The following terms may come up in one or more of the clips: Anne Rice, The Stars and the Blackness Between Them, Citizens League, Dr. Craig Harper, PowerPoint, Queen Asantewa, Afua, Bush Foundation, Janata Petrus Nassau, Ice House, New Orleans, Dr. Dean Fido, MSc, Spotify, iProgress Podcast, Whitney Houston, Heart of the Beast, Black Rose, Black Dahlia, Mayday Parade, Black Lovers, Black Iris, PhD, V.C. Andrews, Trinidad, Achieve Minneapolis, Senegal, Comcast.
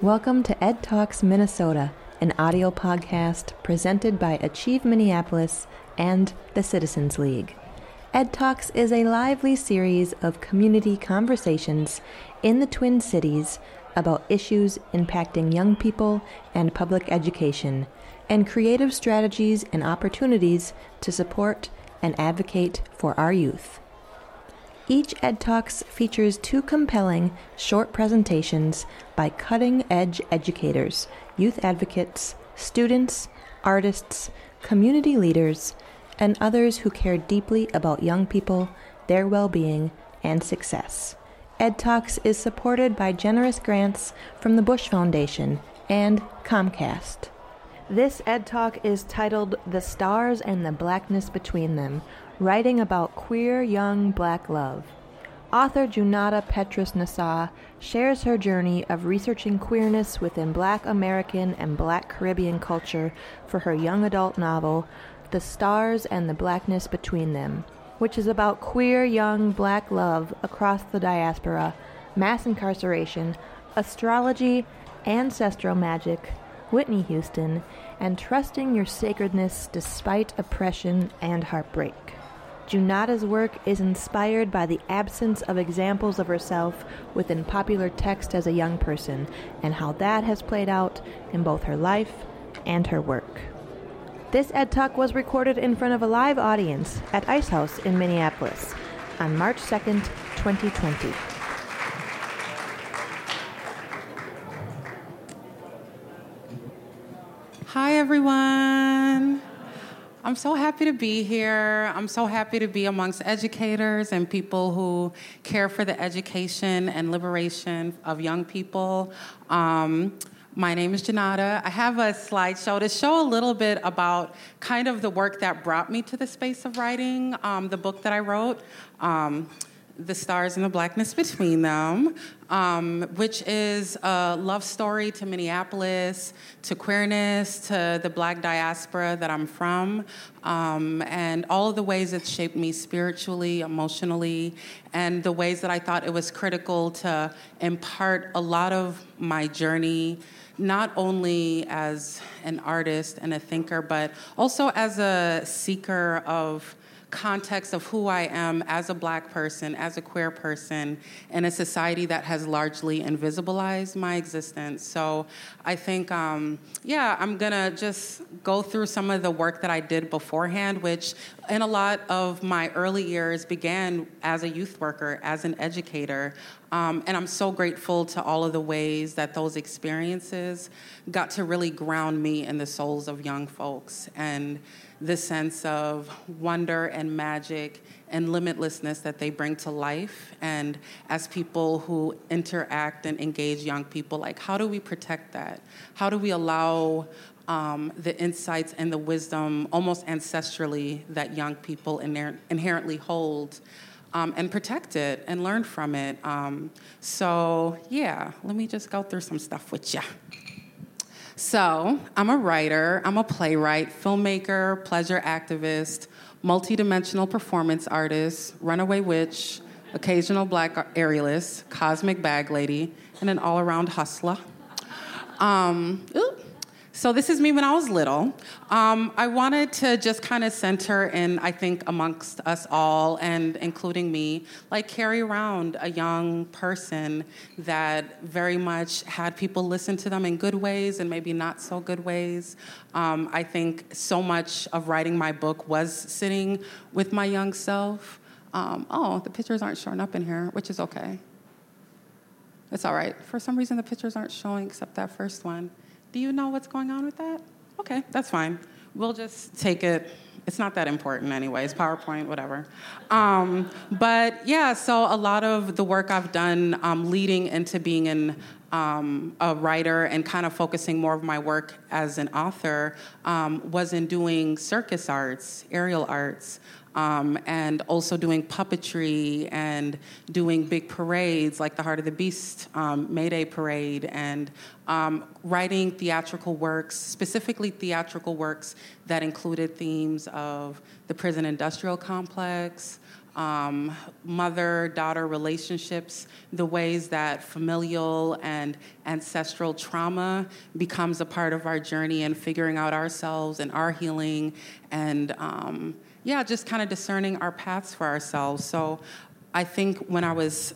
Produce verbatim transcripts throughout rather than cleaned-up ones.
Welcome to Ed Talks Minnesota, an audio podcast presented by Achieve Minneapolis and the Citizens League. Ed Talks is a lively series of community conversations in the Twin Cities about issues impacting young people and public education, and creative strategies and opportunities to support and advocate for our youth. Each Ed Talks features two compelling short presentations by cutting-edge educators, youth advocates, students, artists, community leaders, and others who care deeply about young people, their well-being, and success. Ed Talks is supported by generous grants from the Bush Foundation and Comcast. This Ed Talk is titled The Stars and the Blackness Between Them, Writing About Queer Young Black Love. Author Janata Petrus Nassau shares her journey of researching queerness within Black American and Black Caribbean culture for her young adult novel, The Stars and the Blackness Between Them, which is about queer young Black love across the diaspora, mass incarceration, astrology, ancestral magic, Whitney Houston, and trusting your sacredness despite oppression and heartbreak. Junata's work is inspired by the absence of examples of herself within popular text as a young person, and how that has played out in both her life and her work. This Ed Talk was recorded in front of a live audience at Ice House in Minneapolis on March second, twenty twenty. Hi, everyone. I'm so happy to be here. I'm so happy to be amongst educators and people who care for the education and liberation of young people. Um, My name is Janata. I have a slideshow to show a little bit about kind of the work that brought me to the space of writing, um, the book that I wrote, um, The Stars and the Blackness Between Them, um, which is a love story to Minneapolis, to queerness, to the Black diaspora that I'm from, um, and all of the ways it shaped me spiritually, emotionally, and the ways that I thought it was critical to impart a lot of my journey, not only as an artist and a thinker, but also as a seeker of context of who I am as a Black person, as a queer person, in a society that has largely invisibilized my existence. So I think, um, yeah, I'm gonna just go through some of the work that I did beforehand, which in a lot of my early years began as a youth worker, as an educator. Um, and I'm so grateful to all of the ways that those experiences got to really ground me in the souls of young folks and the sense of wonder and magic and limitlessness that they bring to life. And as people who interact and engage young people, like, how do we protect that? How do we allow um, the insights and the wisdom almost ancestrally that young people inher- inherently hold Um, and protect it and learn from it. Um, so yeah, let me just go through some stuff with ya. So I'm a writer, I'm a playwright, filmmaker, pleasure activist, multidimensional performance artist, runaway witch, occasional Black aerialist, cosmic bag lady, and an all-around hustler. Um, ooh. So this is me when I was little. Um, I wanted to just kind of center in, I think, amongst us all, and including me, like carry around a young person that very much had people listen to them in good ways and maybe not so good ways. Um, I think so much of writing my book was sitting with my young self. Um, oh, the pictures aren't showing up in here, which is okay. It's all right. For some reason, the pictures aren't showing except that first one. Do you know what's going on with that? Okay, that's fine. We'll just take it. It's not that important anyways, PowerPoint, whatever. Um, but yeah, so a lot of the work I've done um, leading into being an, um, a writer and kind of focusing more of my work as an author um, was in doing circus arts, aerial arts, Um, and also doing puppetry and doing big parades like the Heart of the Beast um, Mayday Parade, and um, writing theatrical works, specifically theatrical works that included themes of the prison industrial complex, um, mother-daughter relationships, the ways that familial and ancestral trauma becomes a part of our journey and figuring out ourselves and our healing and, um, yeah, just kind of discerning our paths for ourselves. So I think when I was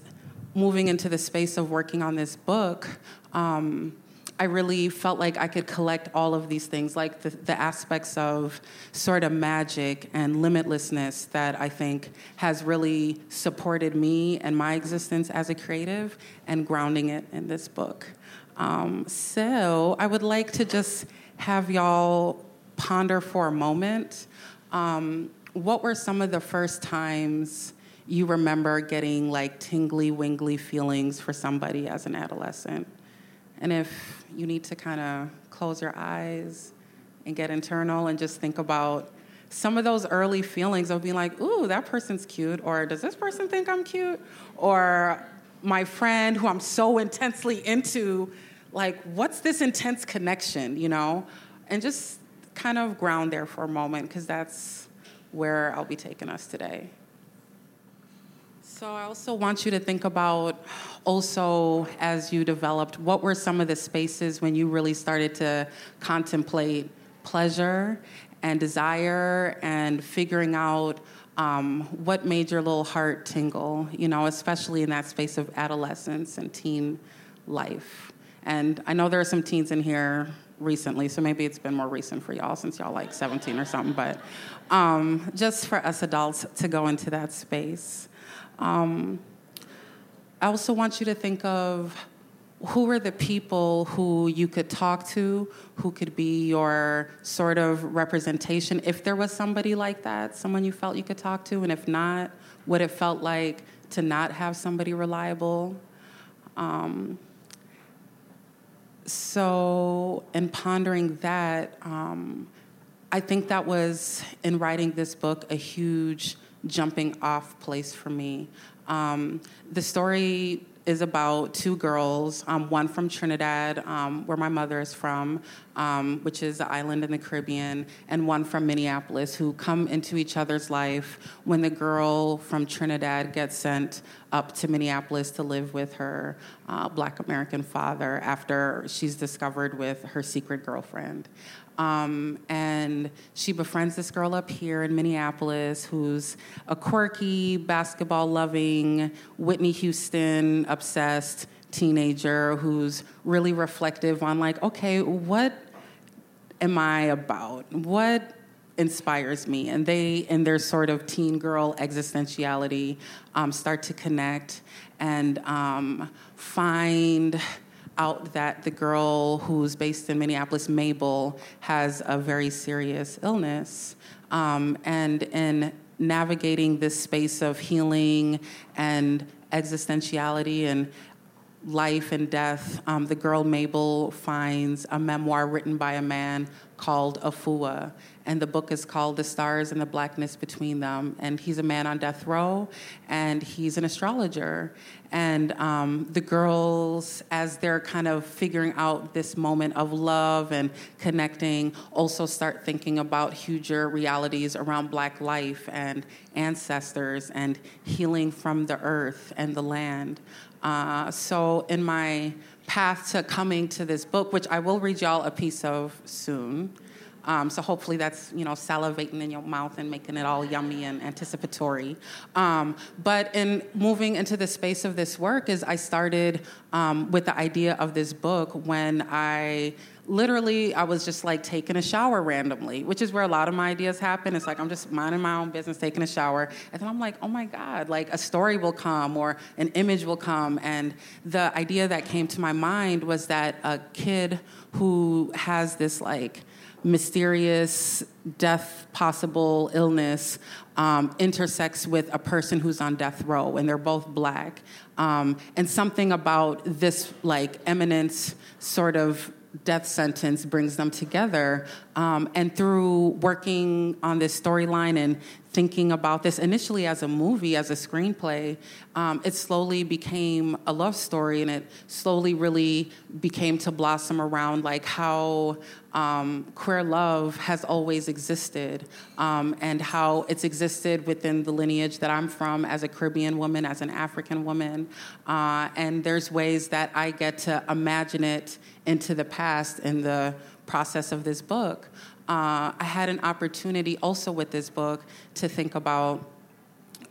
moving into the space of working on this book, um, I really felt like I could collect all of these things, like the, the aspects of sort of magic and limitlessness that I think has really supported me and my existence as a creative, and grounding it in this book. Um, so I would like to just have y'all ponder for a moment. Um, what were some of the first times you remember getting like tingly, wingly feelings for somebody as an adolescent? And if you need to kind of close your eyes and get internal and just think about some of those early feelings of being like, ooh, that person's cute, or does this person think I'm cute? Or my friend who I'm so intensely into, like, what's this intense connection, you know? And just kind of ground there for a moment, because that's where I'll be taking us today. So I also want you to think about also as you developed, what were some of the spaces when you really started to contemplate pleasure and desire and figuring out um, what made your little heart tingle, you know, especially in that space of adolescence and teen life. And I know there are some teens in here recently, so maybe it's been more recent for y'all since y'all like seventeen or something, but um, just for us adults to go into that space. Um, I also want you to think of who were the people who you could talk to, who could be your sort of representation, if there was somebody like that, someone you felt you could talk to, and if not, what it felt like to not have somebody reliable. Um, so in pondering that, um, I think that was, in writing this book, a huge jumping off place for me. Um, the story is about two girls, um, one from Trinidad, um, where my mother is from, um, which is an island in the Caribbean, and one from Minneapolis, who come into each other's life when the girl from Trinidad gets sent up to Minneapolis to live with her uh, Black American father after she's discovered with her secret girlfriend. Um, and she befriends this girl up here in Minneapolis who's a quirky, basketball-loving, Whitney Houston-obsessed teenager who's really reflective on, like, okay, what am I about? What inspires me? And they, in their sort of teen girl existentiality, um, start to connect and um, find out that the girl who's based in Minneapolis, Mabel, has a very serious illness. Um, and in navigating this space of healing and existentiality and life and death, um, the girl Mabel finds a memoir written by a man called Afua. And the book is called The Stars and the Blackness Between Them. And he's a man on death row, and he's an astrologer. And um, the girls, as they're kind of figuring out this moment of love and connecting, also start thinking about huger realities around Black life and ancestors and healing from the earth and the land. Uh, so in my path to coming to this book, which I will read y'all a piece of soon, um, so hopefully that's, you know, salivating in your mouth and making it all yummy and anticipatory. Um, but in moving into the space of this work is I started um, with the idea of this book when I Literally, I was just like taking a shower randomly, which is where a lot of my ideas happen. It's like I'm just minding my own business, taking a shower. And then I'm like, oh my God, like a story will come or an image will come. And the idea that came to my mind was that a kid who has this like mysterious death, possible illness, um, intersects with a person who's on death row, and they're both Black. Um, and something about this like eminence sort of death sentence brings them together. Um, and through working on this storyline and thinking about this initially as a movie, as a screenplay, um, it slowly became a love story, and it slowly really became to blossom around like how um, queer love has always existed, um, and how it's existed within the lineage that I'm from as a Caribbean woman, as an African woman. Uh, and there's ways that I get to imagine it into the past in the process of this book. Uh, I had an opportunity also with this book to think about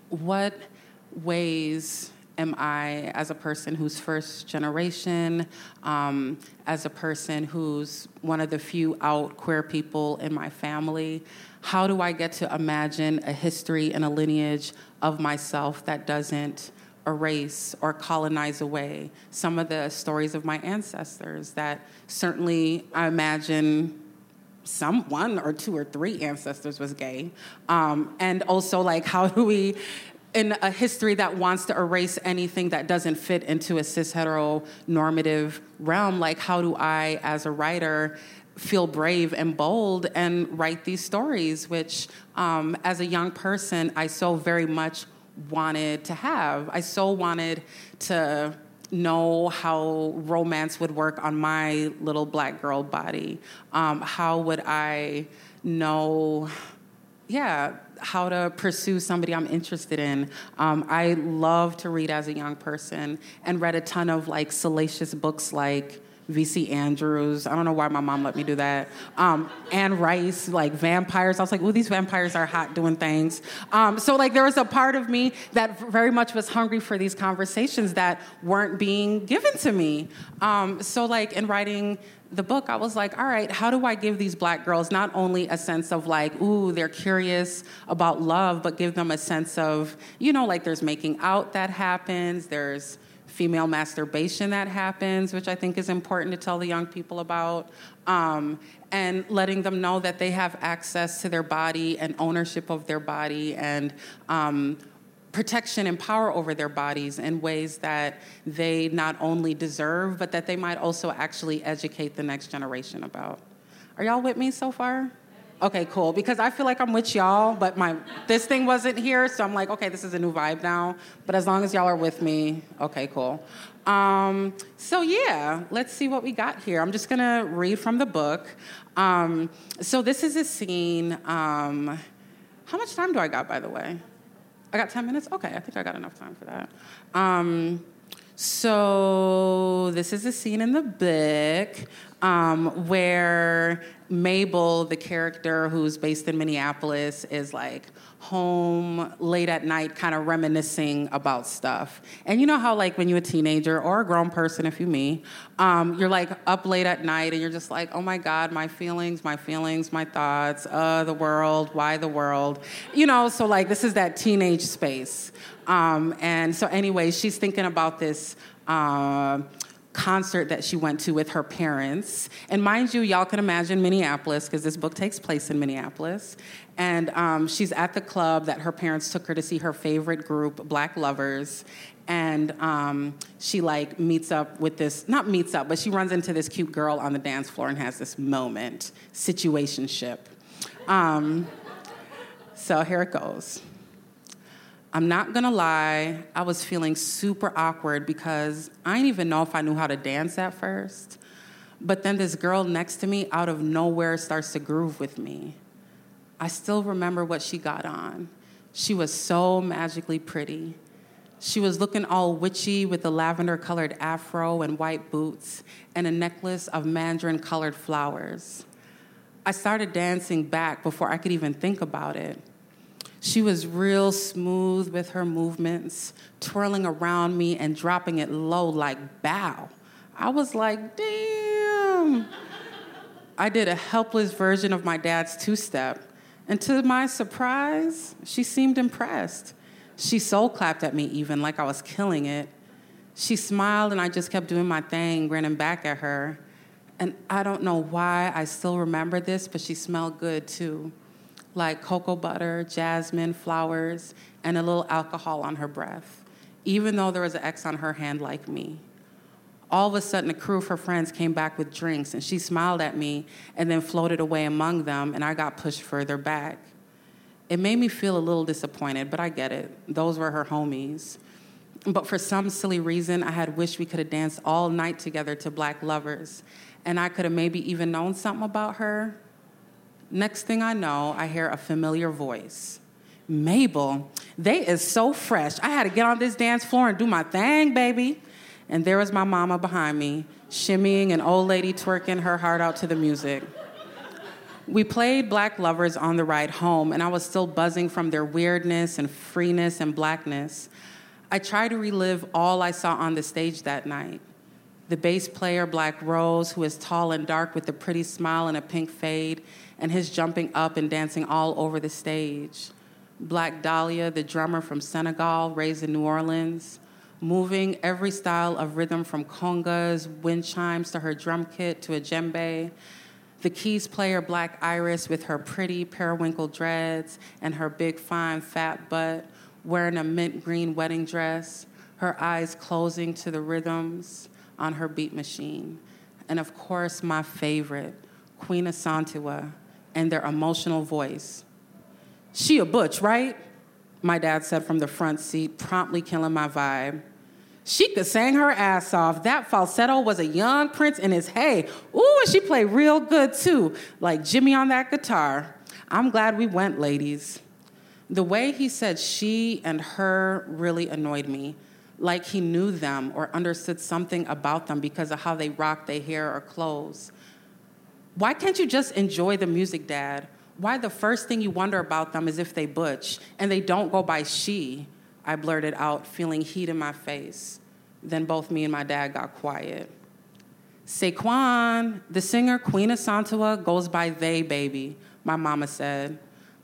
what ways am I, as a person who's first generation, um, as a person who's one of the few out queer people in my family, how do I get to imagine a history and a lineage of myself that doesn't erase or colonize away some of the stories of my ancestors that certainly I imagine some one or two or three ancestors was gay. Um, and also, like, how do we, in a history that wants to erase anything that doesn't fit into a cis-heteronormative realm, like, how do I, as a writer, feel brave and bold and write these stories, which, um, as a young person, I so very much wanted to have. I so wanted to know how romance would work on my little Black girl body. Um, how would I know, yeah, how to pursue somebody I'm interested in? Um, I love to read as a young person and read a ton of like salacious books like V C Andrews. I don't know why my mom let me do that. Um, Anne Rice, like vampires. I was like, oh, these vampires are hot doing things. Um, so like there was a part of me that very much was hungry for these conversations that weren't being given to me. Um, so like in writing the book, I was like, all right, how do I give these Black girls not only a sense of like, ooh, they're curious about love, but give them a sense of, you know, like there's making out that happens, there's female masturbation that happens, which I think is important to tell the young people about, um, and letting them know that they have access to their body and ownership of their body and um, protection and power over their bodies in ways that they not only deserve, but that they might also actually educate the next generation about. Are y'all with me so far? Okay, cool, because I feel like I'm with y'all, but my this thing wasn't here, so I'm like, okay, this is a new vibe now, but as long as y'all are with me, okay, cool. Um, so yeah, let's see what we got here. I'm just gonna read from the book. Um, so this is a scene, um, how much time do I got, by the way? I got ten minutes? Okay, I think I got enough time for that. Um, so this is a scene in the book um, where Mabel, the character who's based in Minneapolis, is like home late at night kind of reminiscing about stuff. And you know how like when you're a teenager or a grown person, if you're me, um, you're like up late at night and you're just like, oh my God, my feelings, my feelings, my thoughts, uh, the world, why the world? You know, so like this is that teenage space. Um, and so anyway, she's thinking about this uh, concert that she went to with her parents. And mind you, y'all can imagine Minneapolis, because this book takes place in Minneapolis. And um, she's at the club that her parents took her to see her favorite group, Black Lovers. And um, she like meets up with this, not meets up, but she runs into this cute girl on the dance floor and has this moment, situationship. Um, so here it goes. I'm not gonna lie, I was feeling super awkward because I didn't even know if I knew how to dance at first. But then this girl next to me out of nowhere starts to groove with me. I still remember what she got on. She was so magically pretty. She was looking all witchy with a lavender-colored afro and white boots and a necklace of mandarin-colored flowers. I started dancing back before I could even think about it. She was real smooth with her movements, twirling around me and dropping it low like bow. I was like, damn. I did a helpless version of my dad's two-step. And to my surprise, she seemed impressed. She soul clapped at me even, like I was killing it. She smiled and I just kept doing my thing, grinning back at her. And I don't know why I still remember this, but she smelled good too. Like cocoa butter, jasmine, flowers, and a little alcohol on her breath, even though there was an X on her hand like me. All of a sudden, a crew of her friends came back with drinks, and she smiled at me and then floated away among them, and I got pushed further back. It made me feel a little disappointed, but I get it. Those were her homies. But for some silly reason, I had wished we could have danced all night together to Black Lovers, and I could have maybe even known something about her. Next thing I know, I hear a familiar voice. Mabel, they is so fresh. I had to get on this dance floor and do my thing, baby. And there was my mama behind me, shimmying an old lady twerking her heart out to the music. We played Black Lovers on the ride home, and I was still buzzing from their weirdness and freeness and blackness. I tried to relive all I saw on the stage that night. The bass player, Black Rose, who is tall and dark with a pretty smile and a pink fade, and his jumping up and dancing all over the stage. Black Dahlia, the drummer from Senegal, raised in New Orleans, moving every style of rhythm from congas, wind chimes to her drum kit to a djembe. The keys player, Black Iris, with her pretty periwinkle dreads and her big, fine, fat butt, wearing a mint green wedding dress, her eyes closing to the rhythms on her beat machine. And of course, my favorite, Queen Asantewa, and their emotional voice. She a butch, right? My dad said from the front seat, promptly killing my vibe. She could sing her ass off. That falsetto was a young prince in his hay. Ooh, and she played real good too, like Jimmy on that guitar. I'm glad we went, ladies. The way he said she and her really annoyed me, like he knew them or understood something about them because of how they rock their hair or clothes. Why can't you just enjoy the music, Dad? Why the first thing you wonder about them is if they butch, and they don't go by she, I blurted out, feeling heat in my face. Then both me and my dad got quiet. Saquon, the singer Queen Asantewa, goes by they, baby, my mama said.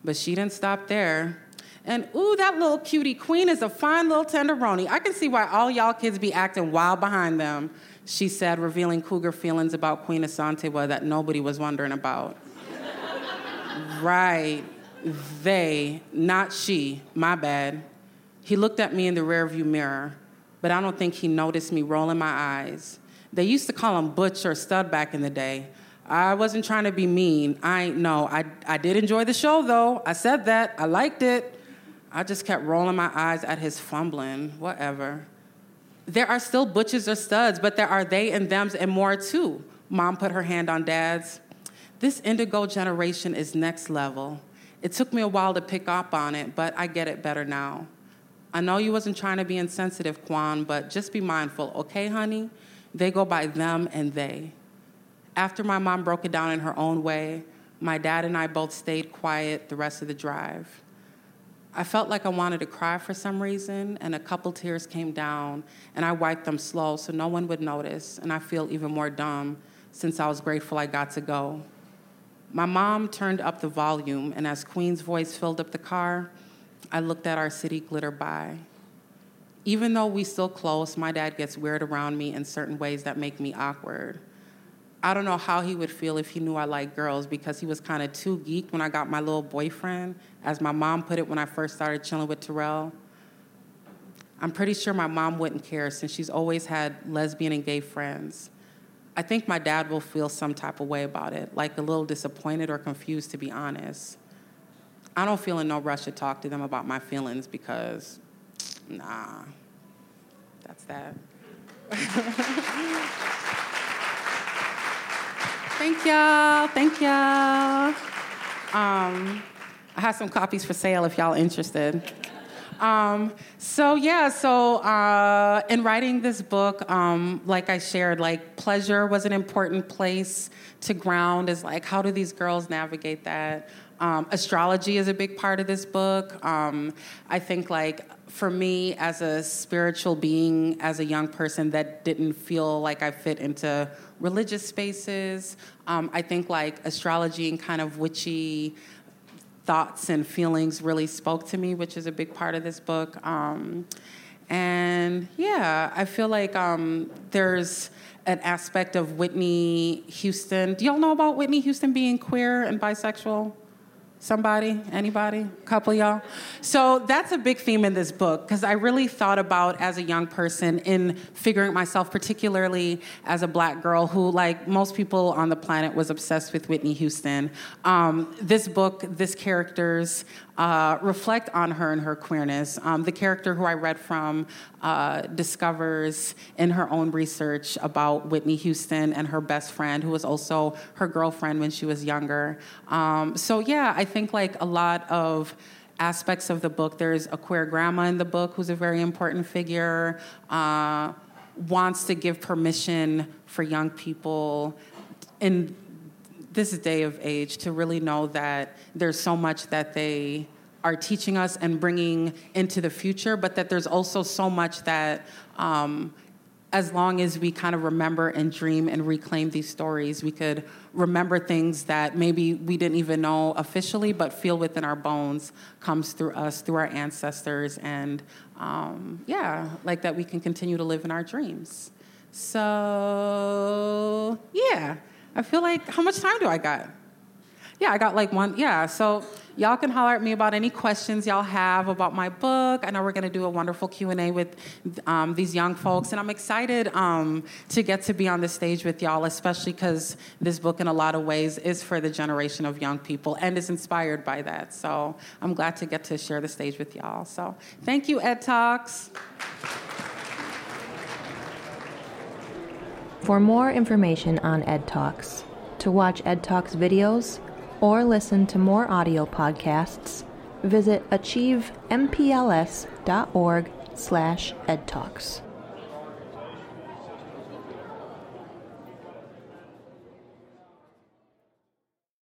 But she didn't stop there. And ooh, that little cutie queen is a fine little tenderoni. I can see why all y'all kids be acting wild behind them, she said, revealing cougar feelings about Queen Asantewa that nobody was wondering about. Right, they, not she, my bad. He looked at me in the rearview mirror, but I don't think he noticed me rolling my eyes. They used to call him Butch or Stud back in the day. I wasn't trying to be mean. I ain't know. I, I did enjoy the show, though. I said that. I liked it. I just kept rolling my eyes at his fumbling, whatever. There are still butches or studs, but there are they and thems and more, too. Mom put her hand on Dad's. This indigo generation is next level. It took me a while to pick up on it, but I get it better now. I know you wasn't trying to be insensitive, Quan, but just be mindful, okay, honey? They go by them and they. After my mom broke it down in her own way, my dad and I both stayed quiet the rest of the drive. I felt like I wanted to cry for some reason, and a couple tears came down, and I wiped them slow so no one would notice, and I feel even more dumb since I was grateful I got to go. My mom turned up the volume, and as Queen's voice filled up the car, I looked at our city glitter by. Even though we still close, my dad gets weird around me in certain ways that make me awkward. I don't know how he would feel if he knew I liked girls because he was kind of too geeked when I got my little boyfriend, as my mom put it when I first started chilling with Terrell. I'm pretty sure my mom wouldn't care since she's always had lesbian and gay friends. I think my dad will feel some type of way about it, like a little disappointed or confused, to be honest. I don't feel in no rush to talk to them about my feelings because, nah, that's that. Thank y'all, thank y'all. Um, I have some copies for sale if y'all interested. Um, so yeah, so uh, in writing this book, um, like I shared, like pleasure was an important place to ground. Is like, how do these girls navigate that? Um, astrology is a big part of this book. Um, I think, like, for me as a spiritual being, as a young person that didn't feel like I fit into religious spaces, um, I think, like, astrology and kind of witchy thoughts and feelings really spoke to me, which is a big part of this book. Um, and, yeah, I feel like um, there's an aspect of Whitney Houston. Do y'all know about Whitney Houston being queer and bisexual? Somebody? Anybody? Couple y'all? So that's a big theme in this book, because I really thought about as a young person in figuring myself, particularly as a black girl who, like most people on the planet, was obsessed with Whitney Houston. Um, this book, this characters uh, reflect on her and her queerness. Um, the character who I read from uh, discovers in her own research about Whitney Houston and her best friend, who was also her girlfriend when she was younger. Um, so yeah, I I think like a lot of aspects of the book, there's a queer grandma in the book who's a very important figure, uh, wants to give permission for young people in this day of age to really know that there's so much that they are teaching us and bringing into the future, but that there's also so much that um, as long as we kind of remember and dream and reclaim these stories, we could remember things that maybe we didn't even know officially, but feel within our bones, comes through us, through our ancestors, and um, yeah, like that we can continue to live in our dreams. So yeah, I feel like, how much time do I got? Yeah, I got like one, yeah, so y'all can holler at me about any questions y'all have about my book. I know we're gonna do a wonderful Q and A with um, these young folks, and I'm excited um, to get to be on the stage with y'all, especially because this book in a lot of ways is for the generation of young people and is inspired by that. So I'm glad to get to share the stage with y'all. So thank you, Ed Talks. For more information on Ed Talks, to watch Ed Talks videos, or listen to more audio podcasts, visit achieve m p l s dot org slash edtalks.